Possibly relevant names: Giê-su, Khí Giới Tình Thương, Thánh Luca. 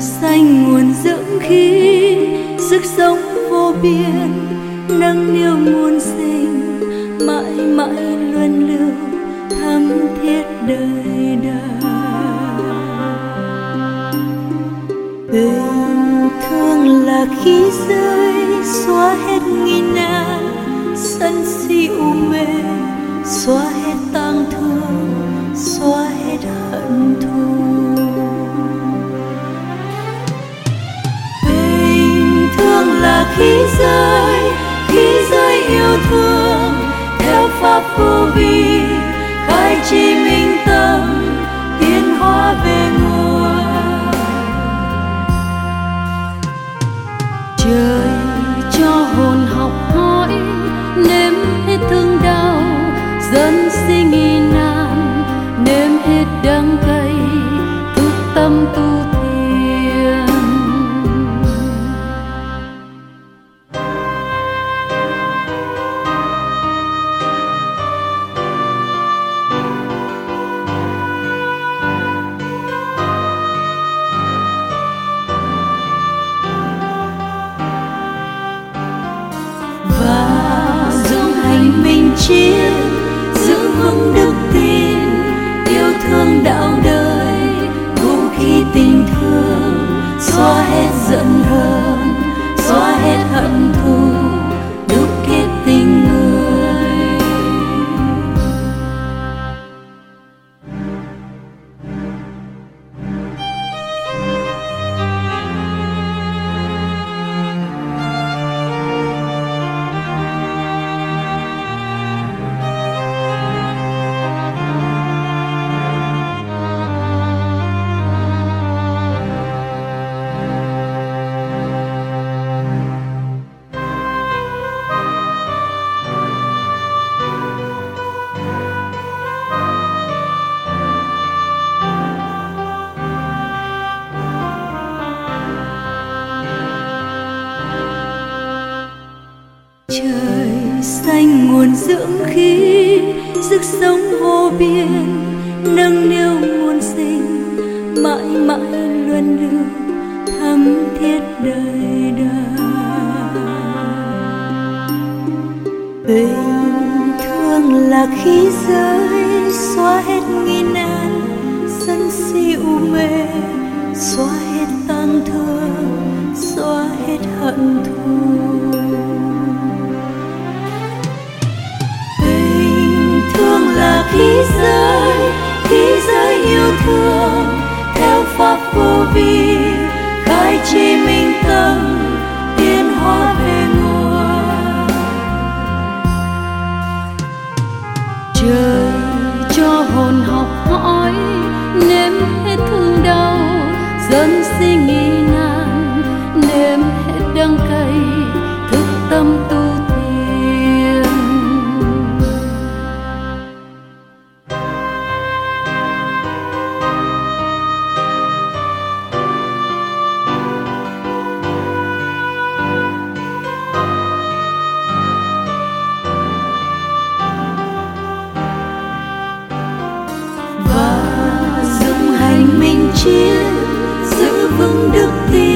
xanh nguồn dưỡng khí, sức sống vô biên, nâng niu muôn sinh, mãi mãi luân lưu thắm thiết đời đời. Tình thương là khí giới xóa hết nghi nan, sân si u mê, xóa hết tang thương, xóa hết hận thù. Tình thương là khí giới yêu thương, theo pháp vô vi, khai trí minh tâm, tiến hóa về nguồn. Trời cho hồn học hỏi, nếm hết thương đau, dấn suy nghĩ nan, nếm hết đắng cay, thức tâm tu thiền. Và dũng hành minh chiến, giữ vững đức tin, yêu thương đạo đời, vũ khí tình thương, xóa hết giận hờn, xóa hết hận thù, đúc kết tình người. Trời xanh nguồn dưỡng khí, sức sống vô biên, nâng niu muôn sinh, mãi mãi luân lưu thắm thiết đời đời. Tình thương là khí giới xóa hết nghi nan, sân si u mê, xóa hết tang thương, xóa hết hận thù. Khí giới yêu thương, theo pháp vô vi, khai trí minh tâm, tiến hóa về nguồn. Trời cho hồn học hỏi, nếm hết thương đau, dấn suy nghĩ nan, nếm hết đắng cay, thức tâm tu. Giữ vững đức tin.